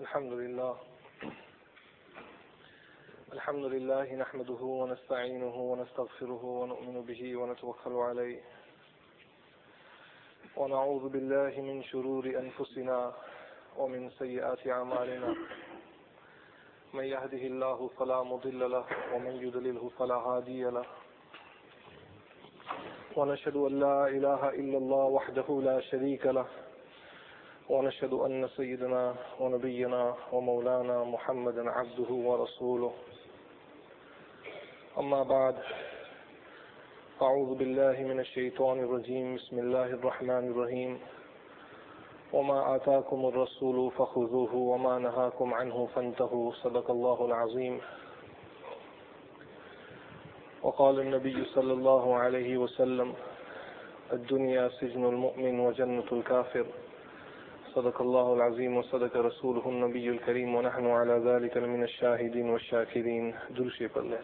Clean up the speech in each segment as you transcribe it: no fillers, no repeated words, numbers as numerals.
الحمد لله نحمده ونستعينه ونستغفره ونؤمن به ونتوكل عليه ونعوذ بالله من شرور أنفسنا ومن سيئات أعمالنا من يهده الله فلا مضل له ومن يضلله فلا هادي له ونشهد أن لا إله إلا الله وحده لا شريك له ونشهد أن سيدنا ونبينا ومولانا محمدا عبده ورسوله أما بعد أعوذ بالله من الشيطان الرجيم بسم الله الرحمن الرحيم وما آتاكم الرسول فخذوه وما نهاكم عنه فانتهوا صدق الله العظيم وقال النبي صلى الله عليه وسلم الدنيا سجن المؤمن وجنة الكافر صدق الله العظيم وصدق رسوله النبي الكريم ونحن على ذلك من الشاهدين والشاكرين درشي بالله.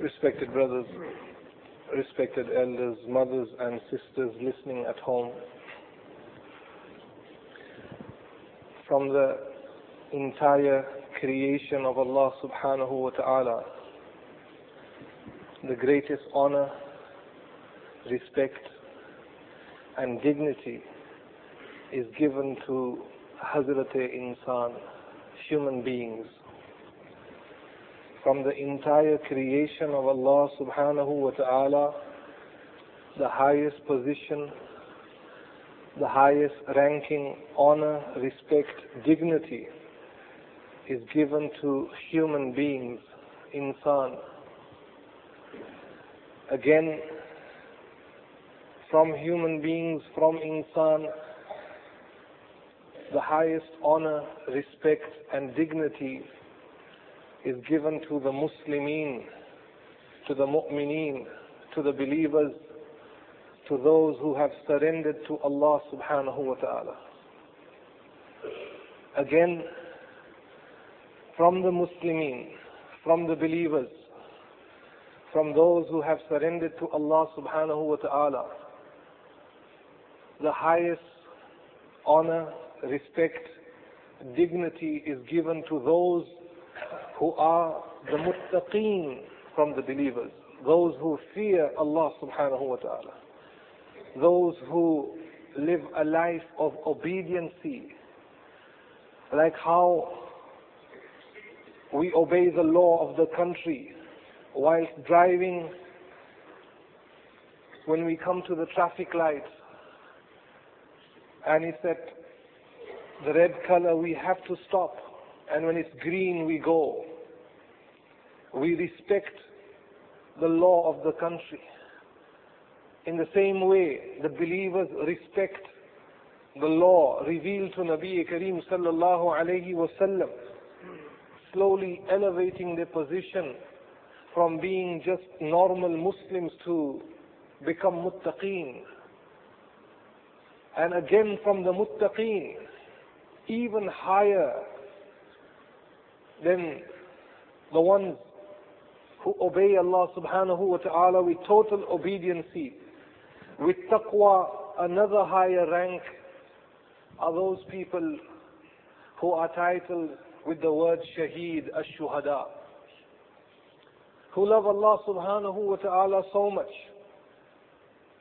Respected brothers, respected elders, mothers and sisters listening at home, from the entire creation of Allah subhanahu wa ta'ala, the greatest honor, respect and dignity is given to Hazrat-e-Insan, human beings. From the entire creation of Allah subhanahu wa ta'ala, the highest position, the highest ranking, honor, respect, dignity is given to human beings, insan. Again, from human beings, from insan, the highest honor, respect and dignity is given to the Muslimin, to the mu'mineen, to the believers, to those who have surrendered to Allah subhanahu wa ta'ala. Again, from the Muslimin, from the believers, from those who have surrendered to Allah subhanahu wa ta'ala, the highest honor, respect, dignity is given to those who are the muttaqeen from the believers, those who fear Allah subhanahu wa ta'ala, those who live a life of obedience, like how we obey the law of the country whilst driving. When we come to the traffic lights and it's at the red color, we have to stop, and when it's green we go. We respect the law of the country. In the same way, the believers respect the law revealed to Nabi Kareem sallallahu alayhi wa sallam, slowly elevating their position from being just normal Muslims to become muttaqeen. And again, from the muttaqeen, even higher than the ones who obey Allah subhanahu wa ta'ala with total obedience, with taqwa, another higher rank, are those people who are titled with the word shaheed, ash-shuhada, who love Allah subhanahu wa ta'ala so much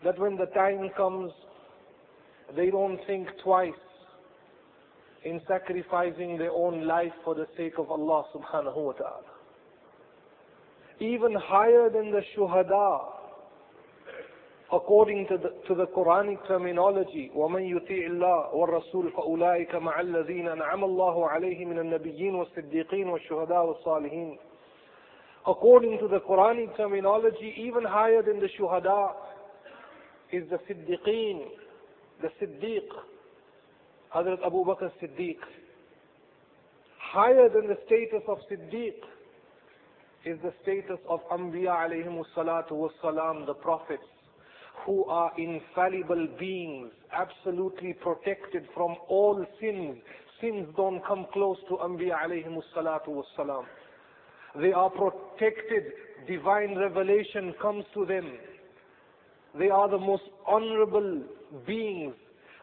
that when the time comes, they don't think twice in sacrificing their own life for the sake of Allah subhanahu wa ta'ala. Even higher than the shuhada, according to the Quranic terminology, وَمَنْ يُطِيعِ اللَّهَ وَالرَّسُولَ فَأُولَٰئِكَ مَعَ الَّذِينَ أَنْعَمَ اللَّهُ عَلَيْهِمْ مِنَ النَّبِيِّينَ وَالصِّدِّيقِينَ وَالشُّهَدَاءِ وَالصَّالِحِينَ. According to the Quranic terminology, even higher than the shuhada is the siddiqeen, the siddiq, Hazrat Abu Bakr Siddiq. Higher than the status of Siddiq is the status of Anbiya alayhimu salatu wassalam, the prophets, who are infallible beings, absolutely protected from all sins. Sins don't come close to Anbiya alayhimu salatu wassalam. They are protected. Divine revelation comes to them. They are the most honorable beings.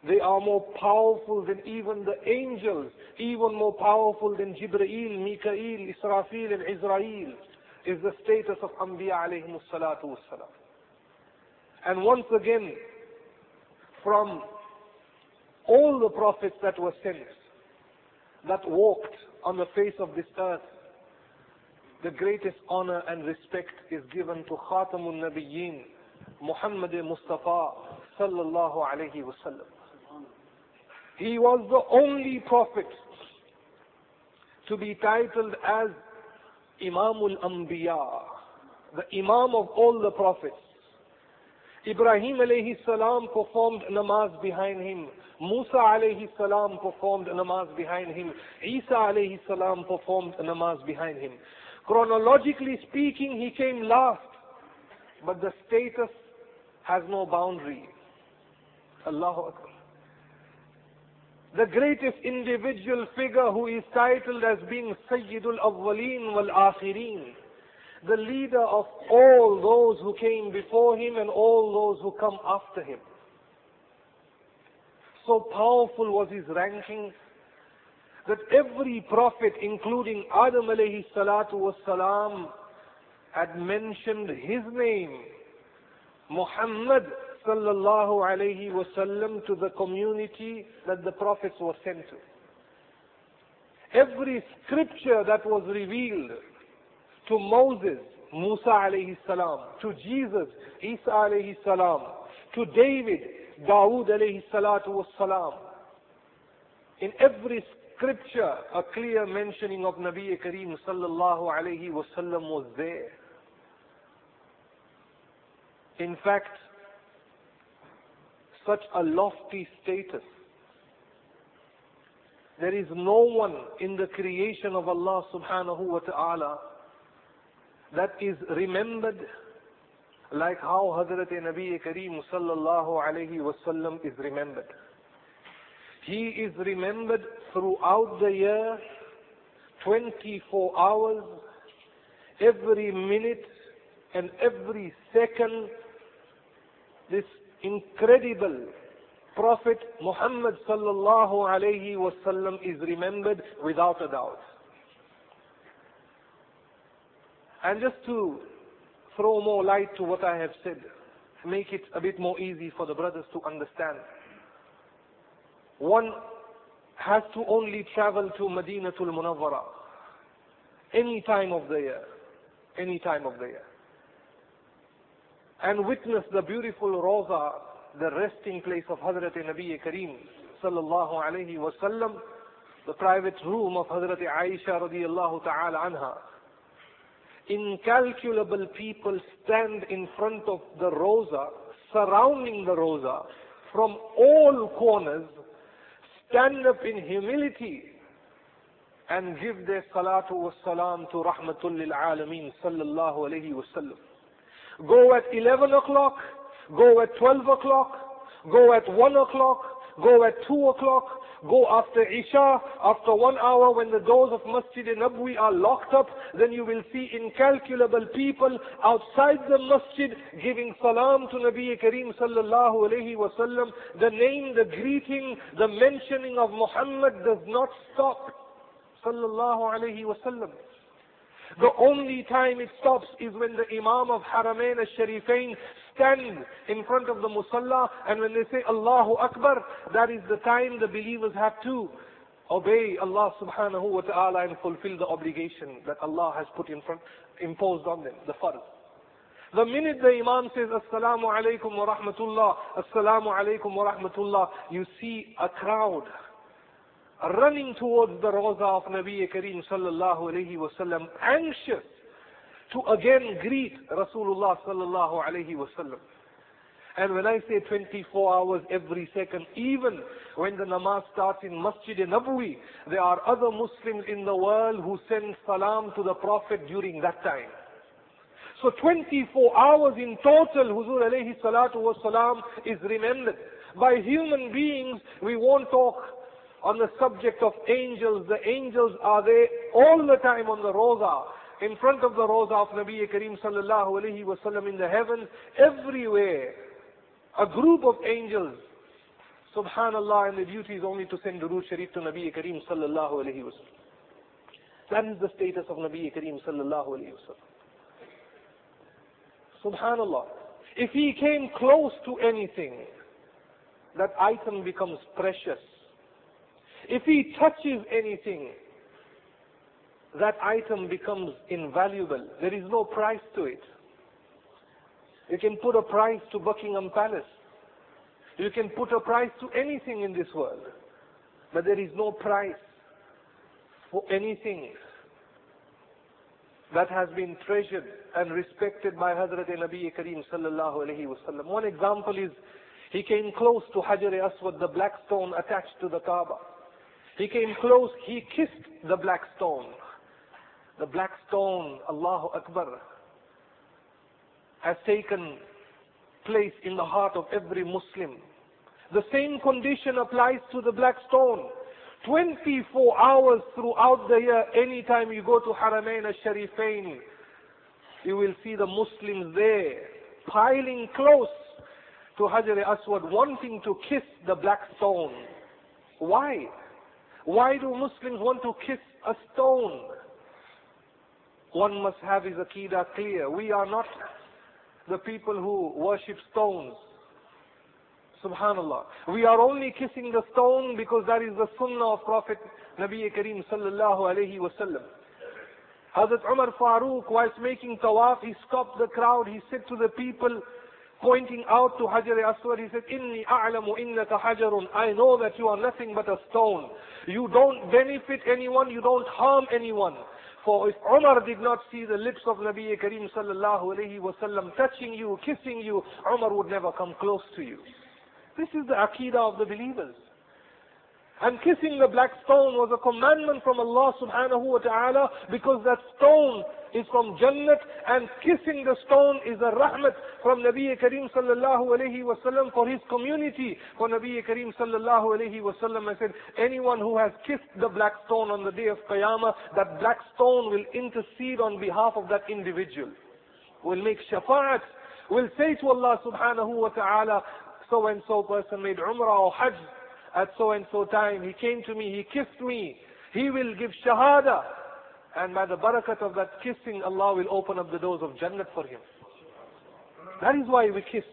They are more powerful than even the angels, even more powerful than Jibreel, Mikael, Israfil and Israel is the status of Anbiya alayhimus salatu wassalam. And once again, from all the prophets that were sent, that walked on the face of this earth, the greatest honor and respect is given to Khatamun Nabiyyin, Muhammad Mustafa sallallahu alayhi wa sallam. He was the only prophet to be titled as Imamul Anbiya, the Imam of all the prophets. Ibrahim alayhi salam performed namaz behind him. Musa alayhi salam performed namaz behind him. Isa alayhi salam performed namaz behind him. Chronologically speaking, he came last. But the status has no boundary. Allahu Akbar. The greatest individual figure who is titled as being Sayyidul Awwaleen wal Akhireen, the leader of all those who came before him and all those who come after him. So powerful was his ranking that every prophet, including Adam alayhi salatu was salam, had mentioned his name, Muhammad sallallahu alayhi wasallam, to the community that the prophets were sent to. Every scripture that was revealed to Moses, Musa alayhi salam, to Jesus, Isa alayhi salam, to David, Dawood alayhi salatu was salam. In every scripture, a clear mentioning of Nabi Kareem sallallahu alayhi wasallam was there. In fact, such a lofty status, there is no one in the creation of Allah subhanahu wa ta'ala that is remembered like how Hazrat Nabi Kareem sallallahu alayhi wasallam is remembered. He is remembered throughout the year, 24 hours, every minute and every second. This incredible Prophet Muhammad sallallahu alayhi wasallam is remembered without a doubt. And just to throw more light to what I have said, make it a bit more easy for the brothers to understand, one has to only travel to Madinatul Munawwara any time of the year, any time of the year, and witness the beautiful Rawza, the resting place of Hazrat Nabi Kareem sallallahu alayhi wasallam, the private room of Hazrat Aisha radiyallahu ta'ala anha. Incalculable people stand in front of the Rawza, surrounding the Rawza from all corners, stand up in humility and give their salatu wa salam to Rahmatul Lil Alameen sallallahu alayhi wa sallam. Go at 11 o'clock, go at 12 o'clock, go at 1 o'clock, go at 2 o'clock, go after Isha, after 1 hour when the doors of Masjid Nabwi are locked up, then you will see incalculable people outside the Masjid giving salam to Nabi Kareem sallallahu alayhi wa sallam. The name, the greeting, the mentioning of Muhammad does not stop sallallahu alayhi wa sallam. The only time it stops is when the Imam of Haramain al-Sharifain stand in front of the Musalla, and when they say Allahu Akbar, that is the time the believers have to obey Allah subhanahu wa ta'ala and fulfill the obligation that Allah has put imposed on them, the farz. The minute the Imam says Assalamu alaykum wa rahmatullah, Assalamu alaykum wa rahmatullah, you see a crowd running towards the Rawza of Nabi Kareem sallallahu alayhi wa sallam, anxious to again greet Rasulullah sallallahu alayhi wa sallam. And when I say 24 hours every second, even when the namaz starts in Masjid Nabwi, there are other Muslims in the world who send salam to the Prophet during that time. So 24 hours in total, Huzur alayhi salatu wa salam is remembered. By human beings, we won't talk on the subject of angels. The angels are there all the time on the Rawza, in front of the Rawza of Nabi Kareem sallallahu alayhi wa sallam, in the heavens, everywhere. a group of angels. Subhanallah, and the duty is only to send Durood Sharif to Nabi Kareem sallallahu alayhi wa sallam. That is the status of Nabi Kareem sallallahu alayhi wa sallam. Subhanallah. If he came close to anything, that item becomes precious. If he touches anything, that item becomes invaluable. There is no price to it. You can put a price to Buckingham Palace. You can put a price to anything in this world. But there is no price for anything that has been treasured and respected by Hazrat Nabi Kareem sallallahu alayhi wa sallam. One example is, he came close to Hajar-e-Aswad, the black stone attached to the Kaaba. He came close, he kissed the black stone. The black stone, Allahu Akbar, has taken place in the heart of every Muslim. The same condition applies to the black stone. 24 hours throughout the year, any time you go to Haramain al-Sharifain, you will see the Muslims there, piling close to Hajar-e-Aswad, wanting to kiss the black stone. Why? Why do Muslims want to kiss a stone? One must have his aqidah clear. We are not the people who worship stones. Subhanallah. We are only kissing the stone because that is the sunnah of Prophet Nabi Kareem sallallahu alayhi wa sallam. Hazrat Umar Farooq, whilst making tawaf, he stopped the crowd. He said to the people, pointing out to Hajar-e-Aswad, he said, Inni a'lamu innaka hajarun. I know that you are nothing but a stone. You don't benefit anyone, you don't harm anyone. For if Umar did not see the lips of Nabi Kareem sallallahu alayhi wa sallam touching you, kissing you, Umar would never come close to you. This is the aqidah of the believers. And kissing the black stone was a commandment from Allah subhanahu wa ta'ala, because that stone is from Jannat, and kissing the stone is a rahmat from Nabi Kareem sallallahu alayhi wa sallam for his community. For Nabi Kareem sallallahu alayhi wa sallam, I said, anyone who has kissed the black stone on the day of Qiyamah, that black stone will intercede on behalf of that individual, will make shafa'at, will say to Allah subhanahu wa ta'ala, so and so person made Umrah or Hajj at so and so time, he came to me, he kissed me, he will give shahada, and by the barakat of that kissing, Allah will open up the doors of Jannat for him. That is why we kiss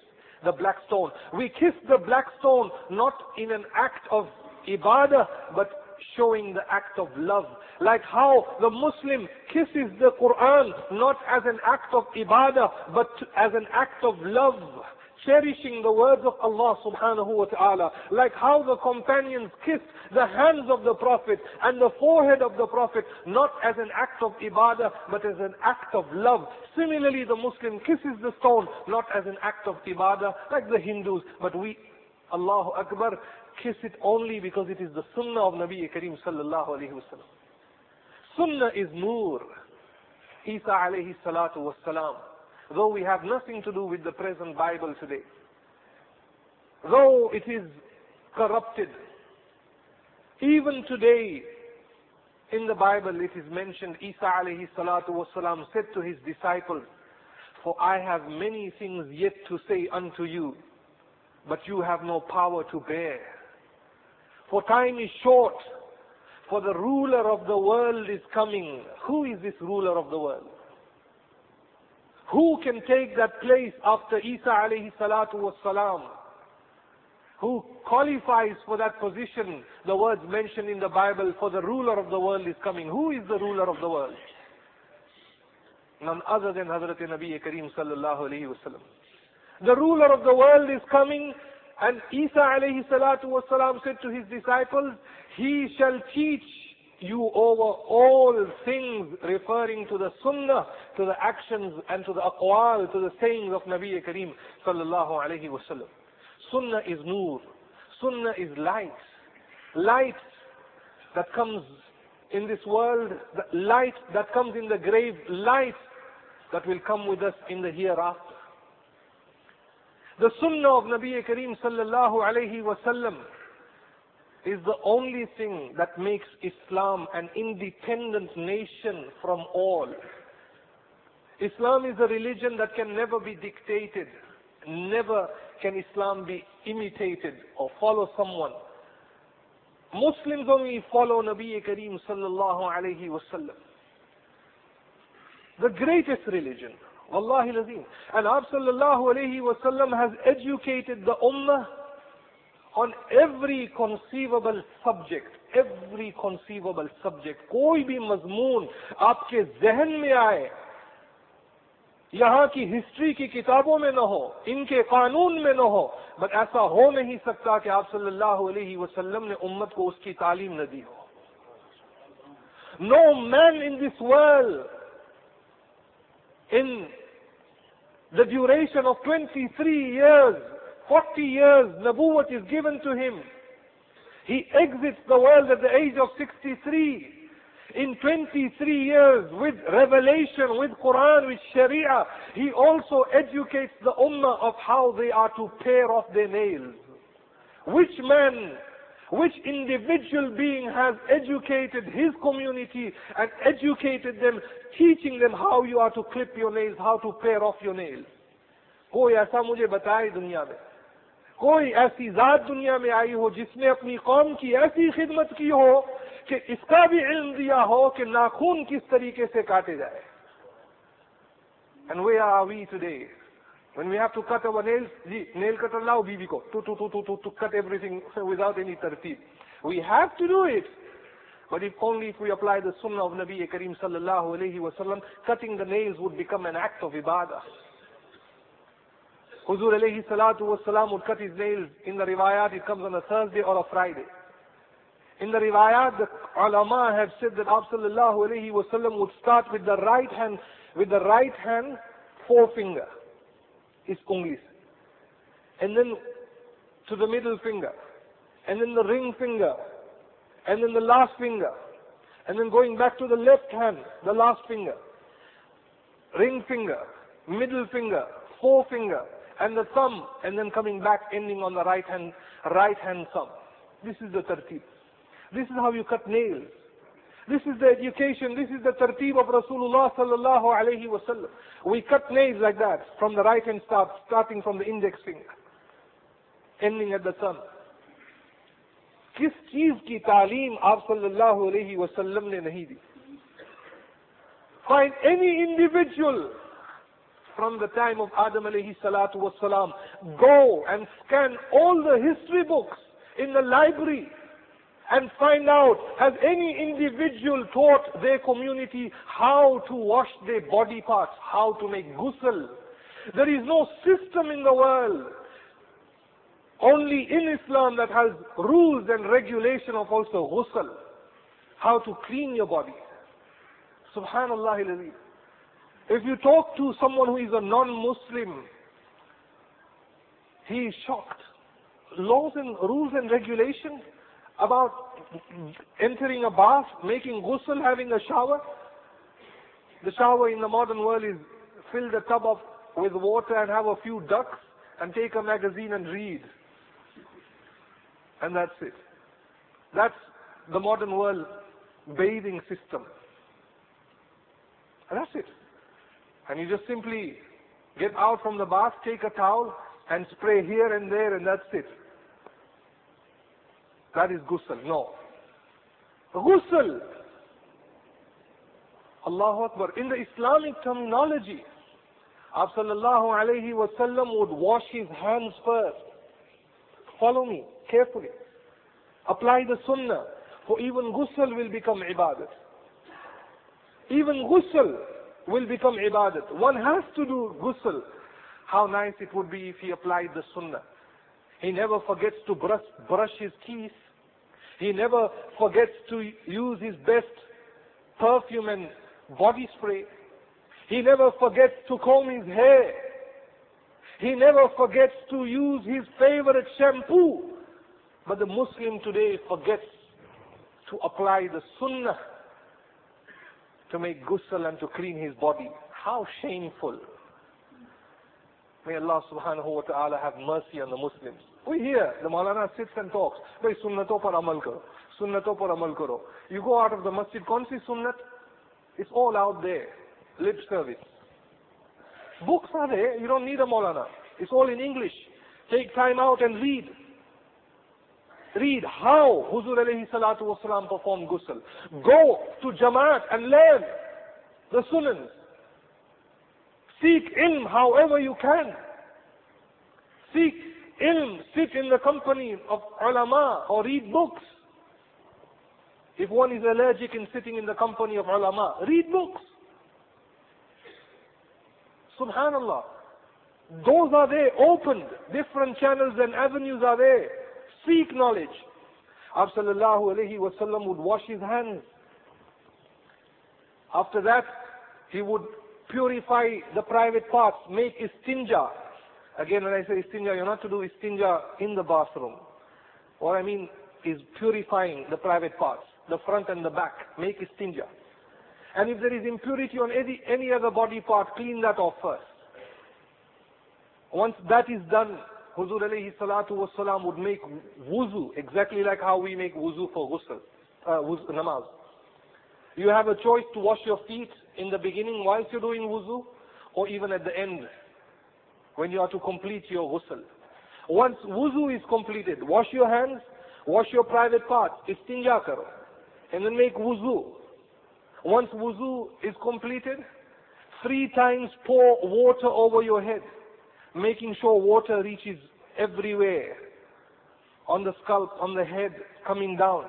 the black stone. We kiss the black stone not in an act of ibadah, but showing the act of love. Like how the Muslim kisses the Quran, not as an act of ibadah, but as an act of love, cherishing the words of Allah subhanahu wa ta'ala. Like how the companions kissed the hands of the Prophet and the forehead of the Prophet, not as an act of ibadah, but as an act of love. Similarly, the Muslim kisses the stone, not as an act of ibadah, like the Hindus, but we, Allahu Akbar, kiss it only because it is the sunnah of Nabi Kareem sallallahu alayhi wa sallam. Sunnah is nur. Isa alayhi salatu was salam. Though we have nothing to do with the present Bible today, though it is corrupted, even today in the Bible it is mentioned, Isa alayhi salatu wasalam said to his disciples, for I have many things yet to say unto you, but you have no power to bear. For time is short, for the ruler of the world is coming. Who is this ruler of the world? Who can take that place after Isa alayhi salatu was salam? Who qualifies for that position? The words mentioned in the Bible, for the ruler of the world is coming. Who is the ruler of the world? None other than Hazrat Nabi Kareem sallallahu alayhi wa sallam. The ruler of the world is coming, and Isa alayhi salatu was salam said to his disciples, he shall teach you over all things, referring to the sunnah, to the actions and to the aqwal, to the sayings of Nabi Kareem sallallahu alayhi wa sallam. Sunnah is nur. Sunnah is light. Light that comes in this world, light that comes in the grave, light that will come with us in the hereafter. The sunnah of Nabi Kareem sallallahu alayhi wa sallam is the only thing that makes Islam an independent nation from all. Islam is a religion that can never be dictated, never can Islam be imitated or follow someone? Muslims only follow Nabi Kareem sallallahu alayhi wa sallam. The greatest religion. Wallahi lazim. And Ab sallallahu alayhi wa sallam has educated the ummah on every conceivable subject. Every conceivable subject. Koi bhi mazmoon aapke zehen mein aaye. یہاں کی history کی کتابوں میں نہ ہو, ان کے قانون میں نہ ہو, بس ایسا ہو نہیں سکتا کہ آپ صلی اللہ علیہ وسلم نے امت کو اس کی تعلیم نہ دی ہو. No man in this world in the duration of 23 years, 40 years, nubuwwat is given to him. He exits the world at the age of 63. In 23 years with revelation, with Quran, with Sharia, he also educates the ummah of how they are to pare off their nails. Which man, which individual being has educated his community and educated them, teaching them how you are to clip your nails, how to pare off your nails? Koi aisa mujhe bataye duniya mein. Koi aisi zaat duniya mein aayi ho, jisne apni qaum ki aisi khidmat ki ho, کہ اس کا بھی علم دیا ہو کہ ناخون کس طریقے سے کاٹے جائے. And where are we today? When we have to cut our nails, nail cutter لاؤ بیوی کو, to cut everything without any tartib. We have to do it. But if only if we apply the sunnah of Nabi Kareem sallallahu alayhi wa sallam, cutting the nails would become an act of ibadah. Huzur alayhi salatu wa salam would cut his nails. In the riwayat, it comes on a Thursday or a Friday. In the riwayat, the ulama have said that Ab sallallahu alayhi wa sallam would start with the right hand forefinger, his unglis, and then to the middle finger, and then the ring finger, and then the last finger, and then going back to the left hand, the last finger, ring finger, middle finger, forefinger, and the thumb, and then coming back, ending on the right hand thumb. This is the tartib. This is how you cut nails. This is the education. This is the tartib of Rasulullah sallallahu alayhi wa sallam. We cut nails like that from the right hand starting from the index finger, ending at the thumb. Kis cheez ki taleem aap sallallahu alayhi wa sallam ne nahi di. Find any individual from the time of Adam alayhi salatu wa salam. Go and scan all the history books in the library and find out, has any individual taught their community how to wash their body parts, how to make ghusl? There is no system in the world, only in Islam, that has rules and regulation of also ghusl, how to clean your body. Subhanallah. If you talk to someone who is a non-Muslim, he is shocked. Laws and rules and regulations about entering a bath, making ghusl, having a shower. The shower in the modern world is fill the tub up with water and have a few ducks and take a magazine and read. And that's it. That's the modern world bathing system. And that's it. And you just simply get out from the bath, take a towel and spray here and there, and that's it. That is ghusl. No. Ghusl. Allahu Akbar. In the Islamic terminology, Ab sallallahu alayhi wa sallam would wash his hands first. Follow me carefully. Apply the sunnah. For even ghusl will become ibadat. Even ghusl will become ibadat. One has to do ghusl. How nice it would be if he applied the sunnah. He never forgets to brush his teeth. He never forgets to use his best perfume and body spray. He never forgets to comb his hair. He never forgets to use his favorite shampoo. But the Muslim today forgets to apply the sunnah to make ghusl and to clean his body. How shameful. May Allah subhanahu wa ta'ala have mercy on the Muslims. We hear the Maulana sits and talks. Bhai sunnaton par amal karo. Sunnaton par amal karo. You go out of the masjid, kaun si sunnat? It's all out there. Lip service. Books are there. You don't need a Maulana. It's all in English. Take time out and read. Read how Huzur alayhi salatu wasalam performed ghusl. Go to Jamaat and learn the sunnahs. Seek ilm however you can. Seek ilm, sit in the company of ulama or read books. If one is allergic in sitting in the company of ulama, read books. Subhanallah. Those are there, opened. Different channels and avenues are there. Seek knowledge. Sallallahu alayhi wasallam would wash his hands. After that, he would purify the private parts, make istinja. Again, when I say istinja, you're not to do istinja in the bathroom. What I mean is purifying the private parts, the front and the back. Make istinja. And if there is impurity on any other body part, clean that off first. Once that is done, Huzur alayhi salatu wasalam would make wuzu, exactly like how we make wuzu for ghusl, namaz. You have a choice to wash your feet in the beginning whilst you're doing wuzu, or even at the end, when you are to complete your ghusl. Once wuzu is completed, wash your hands, wash your private parts, istinja karo, and then make wuzu. Once wuzu is completed, 3 times pour water over your head, making sure water reaches everywhere, on the scalp, on the head, coming down.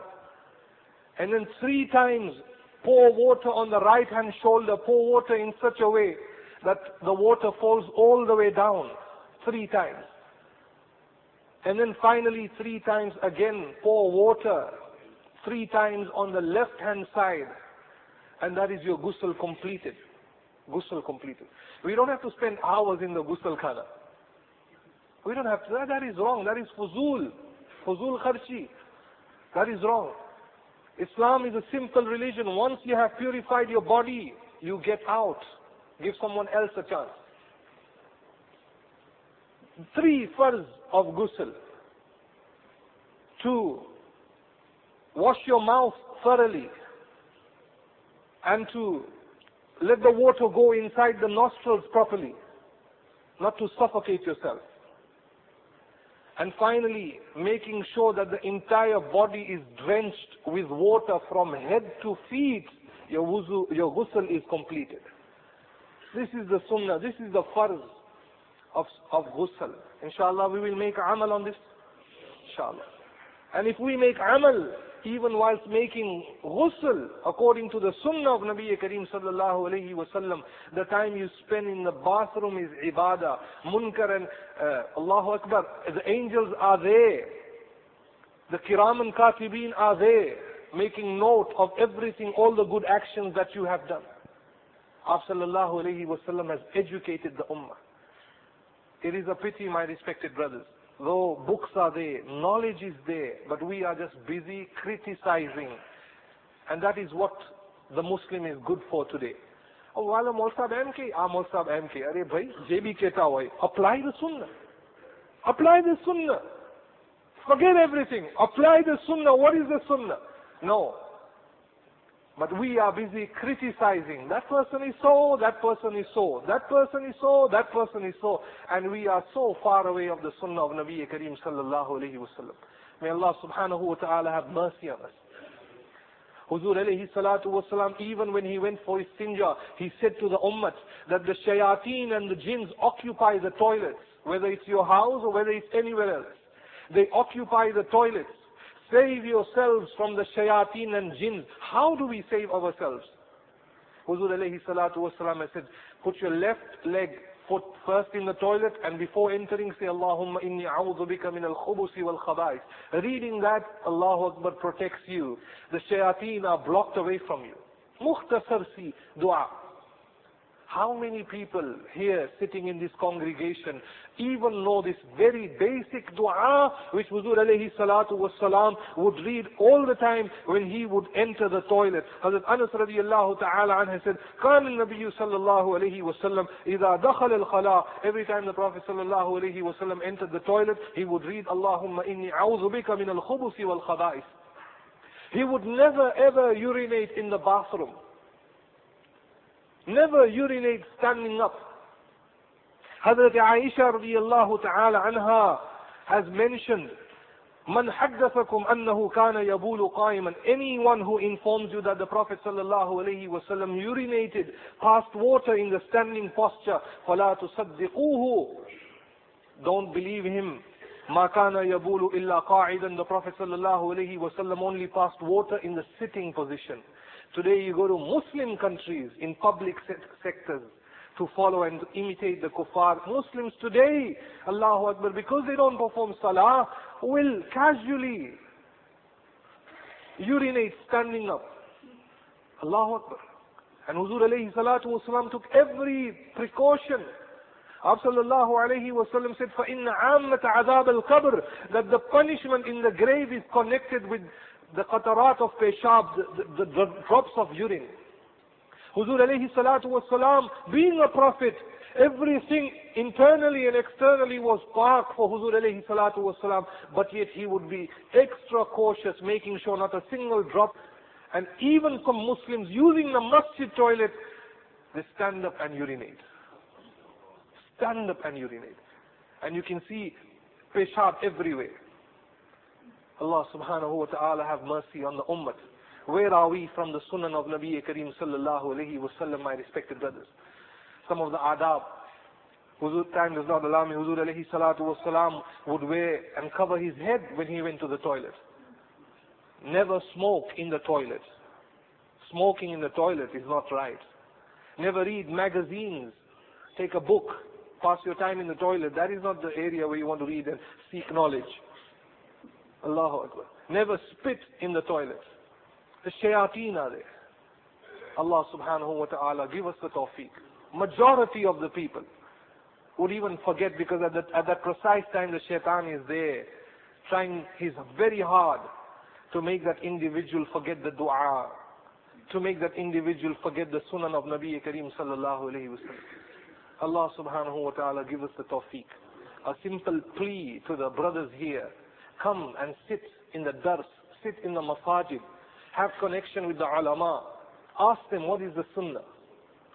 And then 3 times pour water on the right hand shoulder, pour water in such a way that the water falls all the way down, 3 times. And then finally 3 times again, pour water, 3 times on the left hand side, and that is your ghusl completed. Ghusl completed. We don't have to spend hours in the ghusl khana. We don't have to. That is wrong. That is fuzul. Fuzul kharchi. That is wrong. Islam is a simple religion. Once you have purified your body, you get out. Give someone else a chance. 3 farz of ghusl. To wash your mouth thoroughly and to let the water go inside the nostrils properly, not to suffocate yourself. And finally, making sure that the entire body is drenched with water from head to feet, your ghusl is completed. This is the sunnah, this is the farz of ghusl. Inshallah, we will make amal on this. Inshallah. And if we make amal, even whilst making ghusl, according to the sunnah of Nabi Kareem sallallahu alayhi wa sallam, the time you spend in the bathroom is ibadah, munkar and Allahu Akbar. The angels are there. The kiram and katibin are there, making note of everything, all the good actions that you have done. Sallallahu alayhi wa sallam has educated the ummah. It is a pity, my respected brothers. Though books are there, knowledge is there, but we are just busy criticizing. And that is what the Muslim is good for today. Oh, wala Molsab MK, Molsab MK. Arey bhai, JB kehta hoy. Apply the sunnah. Apply the sunnah. Forget everything. Apply the sunnah. What is the sunnah? No. But we are busy criticizing. That person is so, that person is so, that person is so, that person is so. And we are so far away of the sunnah of Nabi Kareem sallallahu alayhi wa sallam. May Allah subhanahu wa ta'ala have mercy on us. Huzur alayhi salatu wa salam, even when he went for istinja, he said to the ummat that the shayateen and the jinns occupy the toilets. Whether it's your house or whether it's anywhere else. They occupy the toilets. Save yourselves from the shayateen and jinn. How do we save ourselves? Huzur alayhi salatu wasalam said, put your left leg foot first in the toilet and before entering say, Allahumma inni a'udhu bika min al-khubusi wal-khabais. Reading that, Allahu Akbar protects you. The shayateen are blocked away from you. Mukhtasar si dua. How many people here sitting in this congregation even know this very basic dua which Huzur alayhi salatu wasalam would read all the time when he would enter the toilet? Hazrat Anas radiyallahu ta'ala anha said, قَالَ النَّبِيُّ sallallahu alayhi wa sallam إِذَا دَخَلَ الْخَلَاءِ. Every time the Prophet sallallahu alayhi wa sallam entered the toilet, he would read, Allahumma inni a'udhu bika min al-khubusi wal-khabais. He would never ever urinate in the bathroom. Never urinate standing up. Hazrat Aisha radiyallahu ta'ala anha has mentioned, مَنْ حَدَّثَكُمْ أَنَّهُ كَانَ يَبُولُ قَائِمًا. Anyone who informs you that the Prophet ﷺ urinated past water in the standing posture, فَلَا تُصَدِّقُوهُ. Don't believe him. مَا كَانَ يَبُولُ إِلَّا قَاعِدًا. The Prophet ﷺ only passed water in the sitting position. Today you go to Muslim countries in public sectors to follow and imitate the kuffar. Muslims today, Allahu Akbar, because they don't perform salah, will casually urinate standing up. Allahu Akbar. And Huzur alayhi salatu wasalam took every precaution. Sallallahu alayhi wasallam said, فَإِنَّ عَامَّةَ عَذَابَ الْقَبْرِ, that the punishment in the grave is connected with the qatarat of peshab, the drops of urine. Huzur alayhi salatu wasalam, being a prophet, everything internally and externally was park for Huzur alayhi salatu wasalam, but yet he would be extra cautious, making sure not a single drop. And even some Muslims using the masjid toilet, they stand up and urinate. Stand up and urinate. And you can see peshab everywhere. Allah subhanahu wa ta'ala have mercy on the ummah. Where are we from the sunnah of Nabi Kareem sallallahu alayhi wa sallam, my respected brothers? Some of the adab. Huzur, time does not allow me. Huzur alayhi salatu wa salam would wear and cover his head when he went to the toilet. Never smoke in the toilet. Smoking in the toilet is not right. Never read magazines. Take a book. Pass your time in the toilet. That is not the area where you want to read and seek knowledge. Allahu Akbar. Never spit in the toilet. The shayateen are there. Allah subhanahu wa ta'ala give us the tawfiq. Majority of the people would even forget, because at that precise time the shaitan is there, trying his very hard to make that individual forget the dua, to make that individual forget the sunan of Nabi Kareem sallallahu alayhi wa sallam. Allah subhanahu wa ta'ala give us the tawfiq. A simple plea to the brothers here. Come and sit in the dars, sit in the masajid, have connection with the ulama, ask them what is the sunnah,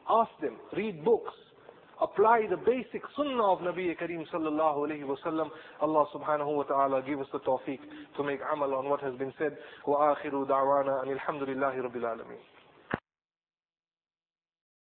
ask them, read books, apply the basic sunnah of Nabi Kareem sallallahu alayhi wa sallam. Allah subhanahu wa ta'ala give us the tawfiq to make amal on what has been said. Wa akhiru da'wana anil hamdulillahi rabbil alameen.